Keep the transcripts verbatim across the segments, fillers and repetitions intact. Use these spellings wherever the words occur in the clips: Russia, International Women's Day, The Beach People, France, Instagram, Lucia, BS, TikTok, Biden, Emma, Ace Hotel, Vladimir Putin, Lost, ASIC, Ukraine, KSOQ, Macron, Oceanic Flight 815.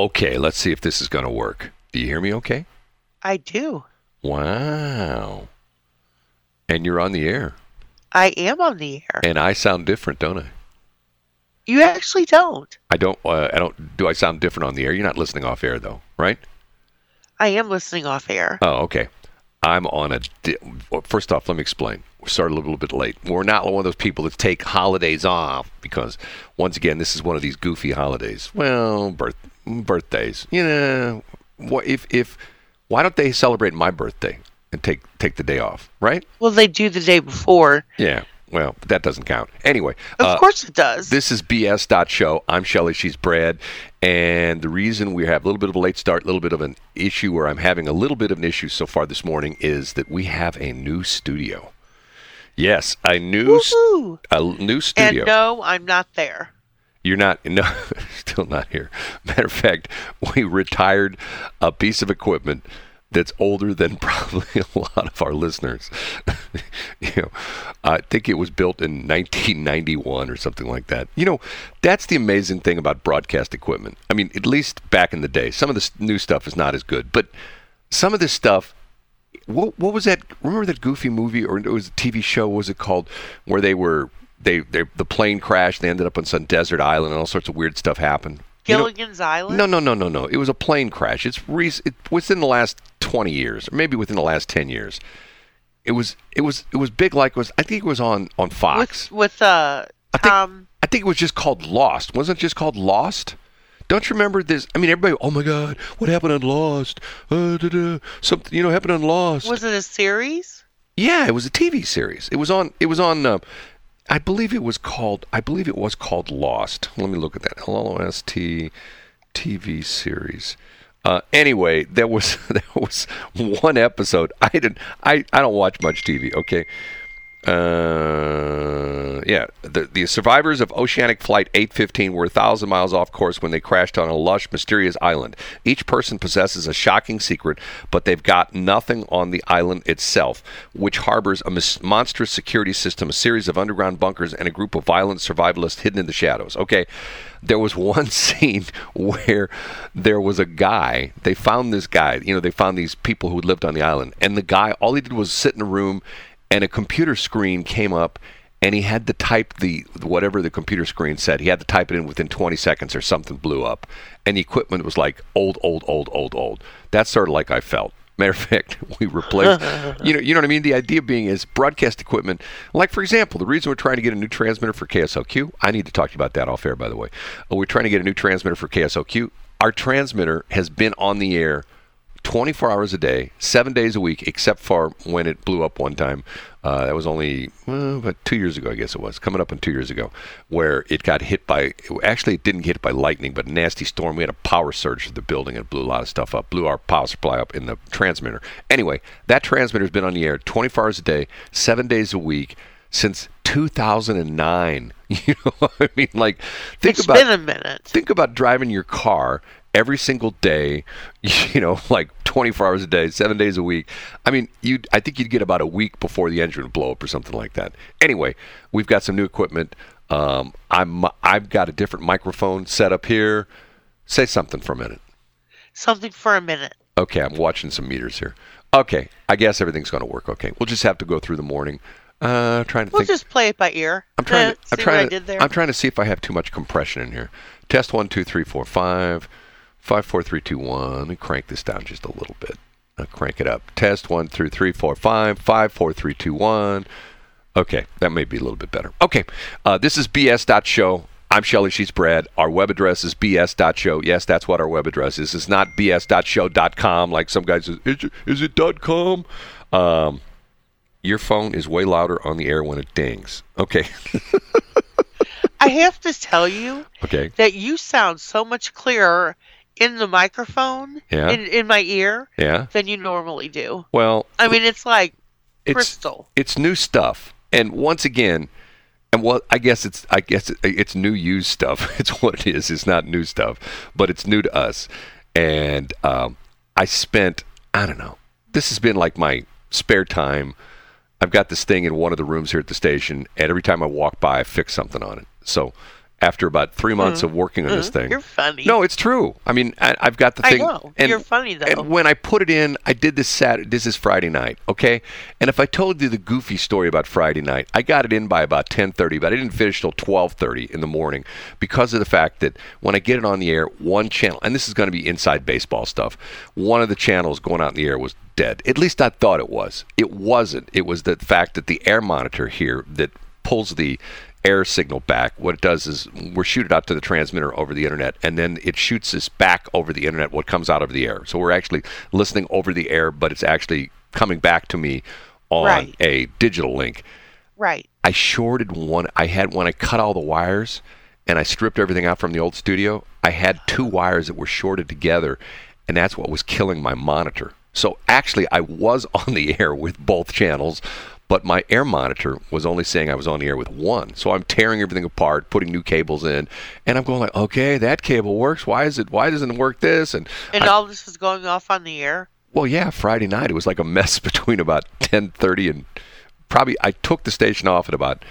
Okay, let's see if this is going to work. Do you hear me okay? I do. Wow. And you're on the air. I am on the air. And I sound different, don't I? You actually don't. I don't. Uh, I don't. Do I sound different on the air? You're not listening off air, though, right? I am listening off air. Oh, okay. I'm on a. Di- First off, let me explain. We started a little bit late. We're not one of those people that take holidays off because, once again, this is one of these goofy holidays. Well, birth birthdays. You know, what if if why don't they celebrate my birthday and take take the day off, right? Well, they do the day before. Yeah. Well, that doesn't count. Anyway. Of uh, course it does. This is B S dot show. I'm Shelley. She's Brad. And the reason we have a little bit of a late start, a little bit of an issue, or I'm having a little bit of an issue so far this morning, is that we have a new studio. Yes, a new, st- a new studio. And no, I'm not there. You're not, no, still not here. Matter of fact, we retired a piece of equipment that's older than probably a lot of our listeners. You know, I think it was built in nineteen ninety-one or something like that. You know, that's the amazing thing about broadcast equipment. I mean, at least back in the day, some of this new stuff is not as good, but some of this stuff, what, what was that? Remember that goofy movie, or it was a T V show, what was it called, where they were, they, they the plane crashed, they ended up on some desert island and all sorts of weird stuff happened. Gilligan's you know, Island? No, no, no, no, no. It was a plane crash. It's re- it, within the last twenty years, or maybe within the last ten years. It was it was it was big. Like it was I think it was on, on Fox with, with uh I think, um I think it was just called Lost. Wasn't it just called Lost? Don't you remember this? I mean, everybody. Oh my God, what happened on Lost? Uh, da, da, something you know happened on Lost. Was it a series? Yeah, it was a T V series. It was on. It was on. Uh, I believe it was called, I believe it was called Lost. Let me look at that. L O S T T V series. Uh, anyway, there was there was one episode. I didn't. I, I don't watch much T V. Okay. Uh, yeah. The the survivors of Oceanic Flight eight fifteen were a thousand miles off course when they crashed on a lush, mysterious island. Each person possesses a shocking secret, but they've got nothing on the island itself, which harbors a mis- monstrous security system, a series of underground bunkers, and a group of violent survivalists hidden in the shadows. Okay. There was one scene where there was a guy. They found this guy. You know, they found these people who lived on the island, and the guy, all he did was sit in a room. And a computer screen came up, and he had to type the whatever the computer screen said. He had to type it in within twenty seconds or something blew up. And the equipment was like old, old, old, old, old. That's sort of like I felt. Matter of fact, we replaced, you know, you know what I mean? The idea being is broadcast equipment. Like, for example, the reason we're trying to get a new transmitter for K S O Q, I need to talk to you about that off air, by the way. We're trying to get a new transmitter for K S O Q. Our transmitter has been on the air twenty-four hours a day, seven days a week, except for when it blew up one time. Uh, that was only well, about two years ago, I guess it was, coming up on two years ago, where it got hit by, actually it didn't get hit by lightning, but a nasty storm. We had a power surge through the building and blew a lot of stuff up, blew our power supply up in the transmitter. Anyway, that transmitter's been on the air twenty-four hours a day, seven days a week, since two thousand nine. You know what I mean? Like, think it's about, been a minute. Think about driving your car every single day, you know, like twenty-four hours a day, seven days a week. I mean, you. I think you'd get about a week before the engine would blow up or something like that. Anyway, we've got some new equipment. Um, I'm, I've got a different microphone set up here. Say something for a minute. Something for a minute. Okay, I'm watching some meters here. Okay, I guess everything's going to work. Okay, we'll just have to go through the morning. Uh, trying to. We'll think. Just play it by ear. I'm trying. To, I'm trying. To, I did there? I'm trying to see if I have too much compression in here. Test one, two, three, four, five. Five, four, three, two, one. And crank this down just a little bit. I'll crank it up. Test one, two, three, four, five. Five, four, three, two, one. Okay, that may be a little bit better. Okay, uh, this is B S dot show. I'm Shelley. She's Brad. Our web address is B S dot show. Yes, that's what our web address is. It's not B S dot show dot com like some guys says. Is it, is it dot com? Um, your phone is way louder on the air when it dings. Okay. I have to tell you okay. that you sound so much clearer in the microphone, yeah. in, in my ear, yeah. than you normally do. Well, I mean, it's like it's, crystal. It's new stuff, and once again, and well, I guess it's I guess it, it's new used stuff. It's what it is. It's not new stuff, but it's new to us. And um, I spent I don't know. This has been like my spare time. I've got this thing in one of the rooms here at the station, and every time I walk by, I fix something on it. So. after about three months mm. of working on mm. this thing. You're funny. No, it's true. I mean, I, I've got the thing. I know. And, You're funny, though. And when I put it in, I did this Saturday. This is Friday night, okay? And if I told you the goofy story about Friday night, I got it in by about ten thirty, but I didn't finish till twelve thirty in the morning because of the fact that when I get it on the air, one channel, and this is going to be inside baseball stuff, one of the channels going out in the air was dead. At least I thought it was. It wasn't. It was the fact that the air monitor here that pulls the air signal back, what it does is we're shooting out to the transmitter over the internet, and then it shoots us back over the internet what comes out of the air. So we're actually listening over the air, but it's actually coming back to me on right. a digital link. Right. I shorted one. I had when I cut all the wires and I stripped everything out from the old studio, I had two wires that were shorted together, and that's what was killing my monitor. So actually, I was on the air with both channels, but my air monitor was only saying I was on the air with one. So I'm tearing everything apart, putting new cables in, and I'm going like, okay, that cable works. Why is it? Why doesn't it work this? And and I, all this was going off on the air? Well, yeah, Friday night. It was like a mess between about ten thirty and probably I took the station off at about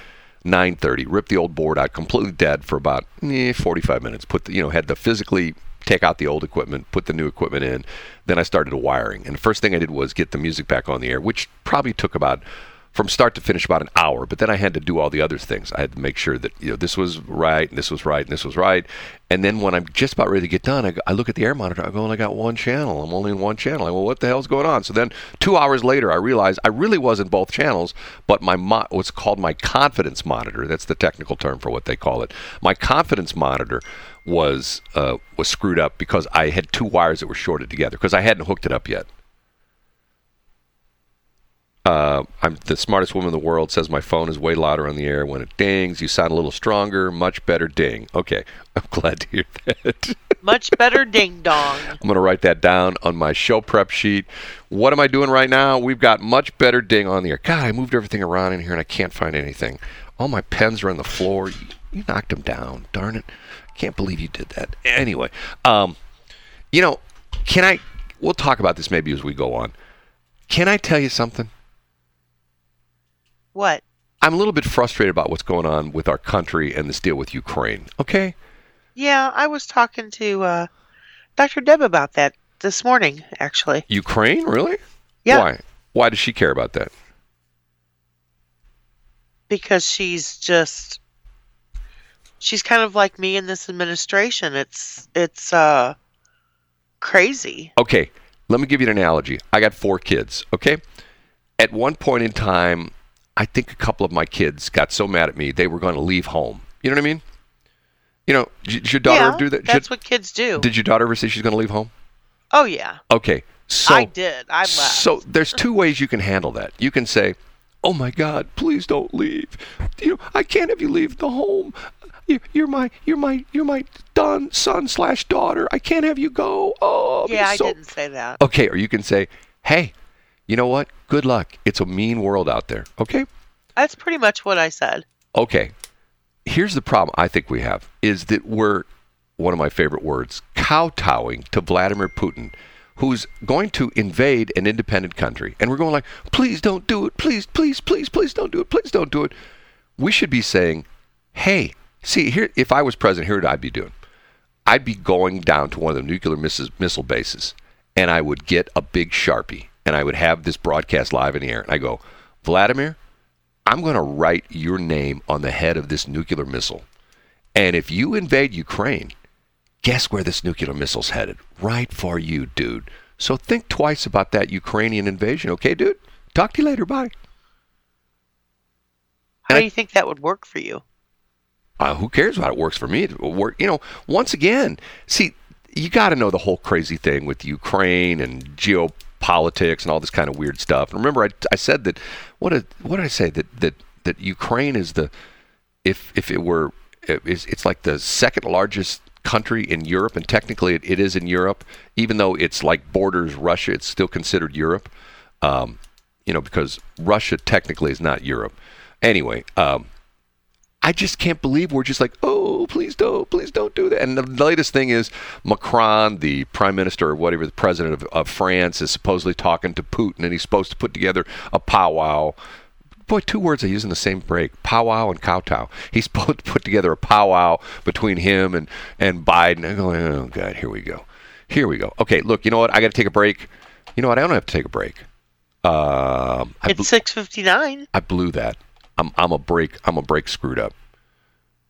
nine thirty, ripped the old board out, completely dead for about eh, forty-five minutes, put the, you know, had to physically take out the old equipment, put the new equipment in. Then I started wiring. And the first thing I did was get the music back on the air, which probably took about, from start to finish, about an hour. But then I had to do all the other things. I had to make sure that, you know, this was right, and this was right, and this was right. And then when I'm just about ready to get done, I, go, I look at the air monitor. I go, and I got one channel. I'm only in one channel. I go, well, what the hell's going on? So then two hours later, I realized I really was in both channels, but my mo- what's called my confidence monitor, that's the technical term for what they call it, my confidence monitor was uh, was screwed up because I had two wires that were shorted together because I hadn't hooked it up yet. Uh, I'm the smartest woman in the world, says my phone is way louder on the air when it dings. You sound a little stronger, much better ding. Okay, I'm glad to hear that. Much better ding dong. I'm going to write that down on my show prep sheet. What am I doing right now? We've got much better ding on the air. God, I moved everything around in here and I can't find anything. All my pens are on the floor. You, you knocked them down, darn it. I can't believe you did that. Anyway, um, you know, can I, we'll talk about this maybe as we go on. Can I tell you something? What? I'm a little bit frustrated about what's going on with our country and this deal with Ukraine, okay? Yeah, I was talking to uh, Doctor Deb about that this morning, actually. Ukraine? Really? Yeah. Why? Why does she care about that? Because she's just... She's kind of like me in this administration. It's, it's uh, crazy. Okay, let me give you an analogy. I got four kids, okay? At one point in time... I think a couple of my kids got so mad at me, they were going to leave home. You know what I mean? You know, did your daughter yeah, do that? Should, that's what kids do. Did your daughter ever say she's going to leave home? Oh, yeah. Okay. So I did. I left. So there's two ways you can handle that. You can say, oh, my God, please don't leave. You know, I can't have you leave the home. You're, you're my, you're my, you're my don, son slash daughter. I can't have you go. Oh, yeah, I so... didn't say that. Okay. Or you can say, hey, you know what? Good luck. It's a mean world out there. Okay? That's pretty much what I said. Okay. Here's the problem I think we have is that we're, one of my favorite words, kowtowing to Vladimir Putin, who's going to invade an independent country. And we're going like, please don't do it. Please, please, please, please don't do it. Please don't do it. We should be saying, hey, see, here, if I was president, here would I be doing? I'd be going down to one of the nuclear miss- missile bases, and I would get a big Sharpie. And I would have this broadcast live in the air. And I go, Vladimir, I'm going to write your name on the head of this nuclear missile. And if you invade Ukraine, guess where this nuclear missile's headed? Right for you, dude. So think twice about that Ukrainian invasion. Okay, dude? Talk to you later. Bye. How do you think that would work for you? Uh, who cares how it works for me? It will work, you know, once again, see, you got to know the whole crazy thing with Ukraine and geopolitics. Politics and all this kind of weird stuff. And remember, I, I said that. What a, what did I say? That that that Ukraine is the, if if it were, it's it's like the second largest country in Europe, and technically it, it is in Europe, even though it's like borders Russia. It's still considered Europe, um, you know, because Russia technically is not Europe. Anyway, um, I just can't believe we're just like, oh, please don't, please don't do that. And the latest thing is Macron, the prime minister or whatever, the president of, of France, is supposedly talking to Putin, and he's supposed to put together a powwow Boy, two words they use in the same break, powwow and kowtow. He's supposed to put together a powwow between him and, and Biden. I go, oh, God, here we go. Here we go. Okay, look, you know what? I got to take a break. You know what? I don't have to take a break. Uh, I it's bl- six fifty-nine. I blew that. I'm I'm a break. I'm a break screwed up.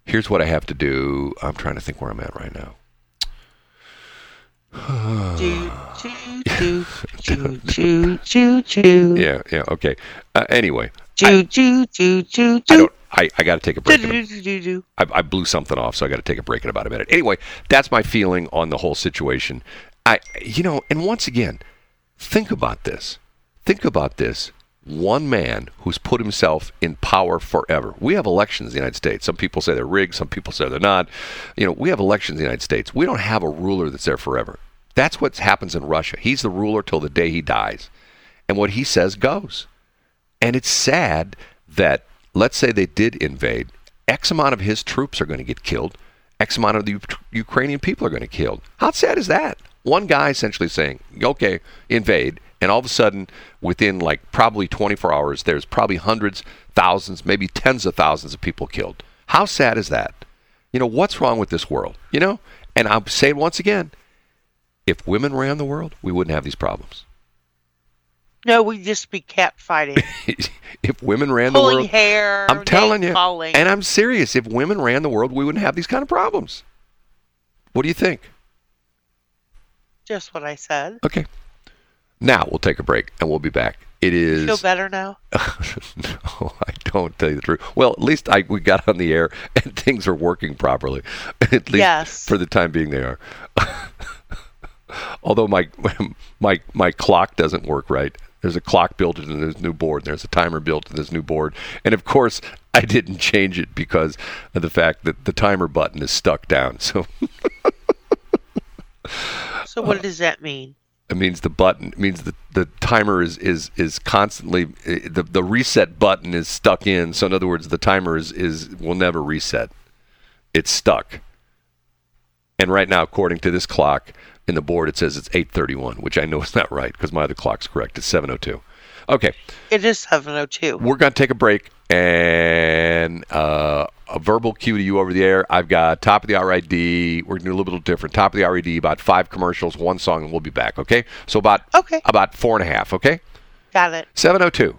Here's what I have to do. I'm trying to think where I'm at right now. Choo, choo, choo, choo, choo, choo. Yeah, yeah, okay. Uh, anyway. Choo, I, choo, choo, choo, choo. I don't, I, I got to take a break. A, I, I blew something off, so I got to take a break in about a minute. Anyway, that's my feeling on the whole situation. I, you know, and once again, think about this. Think about this. One man who's put himself in power forever. We have elections in the United States. Some people say they're rigged. Some people say they're not. You know, we have elections in the United States. We don't have a ruler that's there forever. That's what happens in Russia. He's the ruler till the day he dies. And what he says goes. And it's sad that, let's say they did invade, X amount of his troops are going to get killed. X amount of the U- Ukrainian people are going to get killed. How sad is that? One guy essentially saying, okay, invade. And all of a sudden, within like probably twenty-four hours, there's probably hundreds, thousands, maybe tens of thousands of people killed. How sad is that? You know, what's wrong with this world? You know, and I'll say it once again, if women ran the world, we wouldn't have these problems. No, we'd just be catfighting. If women ran Pulling the world, hair, I'm telling you, calling. And I'm serious, if women ran the world, we wouldn't have these kind of problems. What do you think? Just what I said. Okay. Now, we'll take a break, and we'll be back. It is... You feel better now? No, I don't, tell you the truth. Well, at least I we got on the air, and things are working properly. At least yes. For the time being, they are. Although my my my clock doesn't work right. There's a clock built into this new board. There's a timer built into this new board. And, of course, I didn't change it because of the fact that the timer button is stuck down. So, so what uh, does that mean? It means the button, it means the, the timer is, is, is constantly, the, the reset button is stuck in. So in other words, the timer is, is will never reset. It's stuck. And right now, according to this clock in the board, it says it's eight thirty-one, which I know is not right because my other clock's correct. It's seven oh two. Okay. It is seven oh two. We're going to take a break and uh, a verbal cue to you over the air. I've got top of the hour I D. We're going to do a little bit different. Top of the hour I D, about five commercials, one song, and we'll be back, okay? So about, okay. about four and a half, okay? Got it. seven oh two.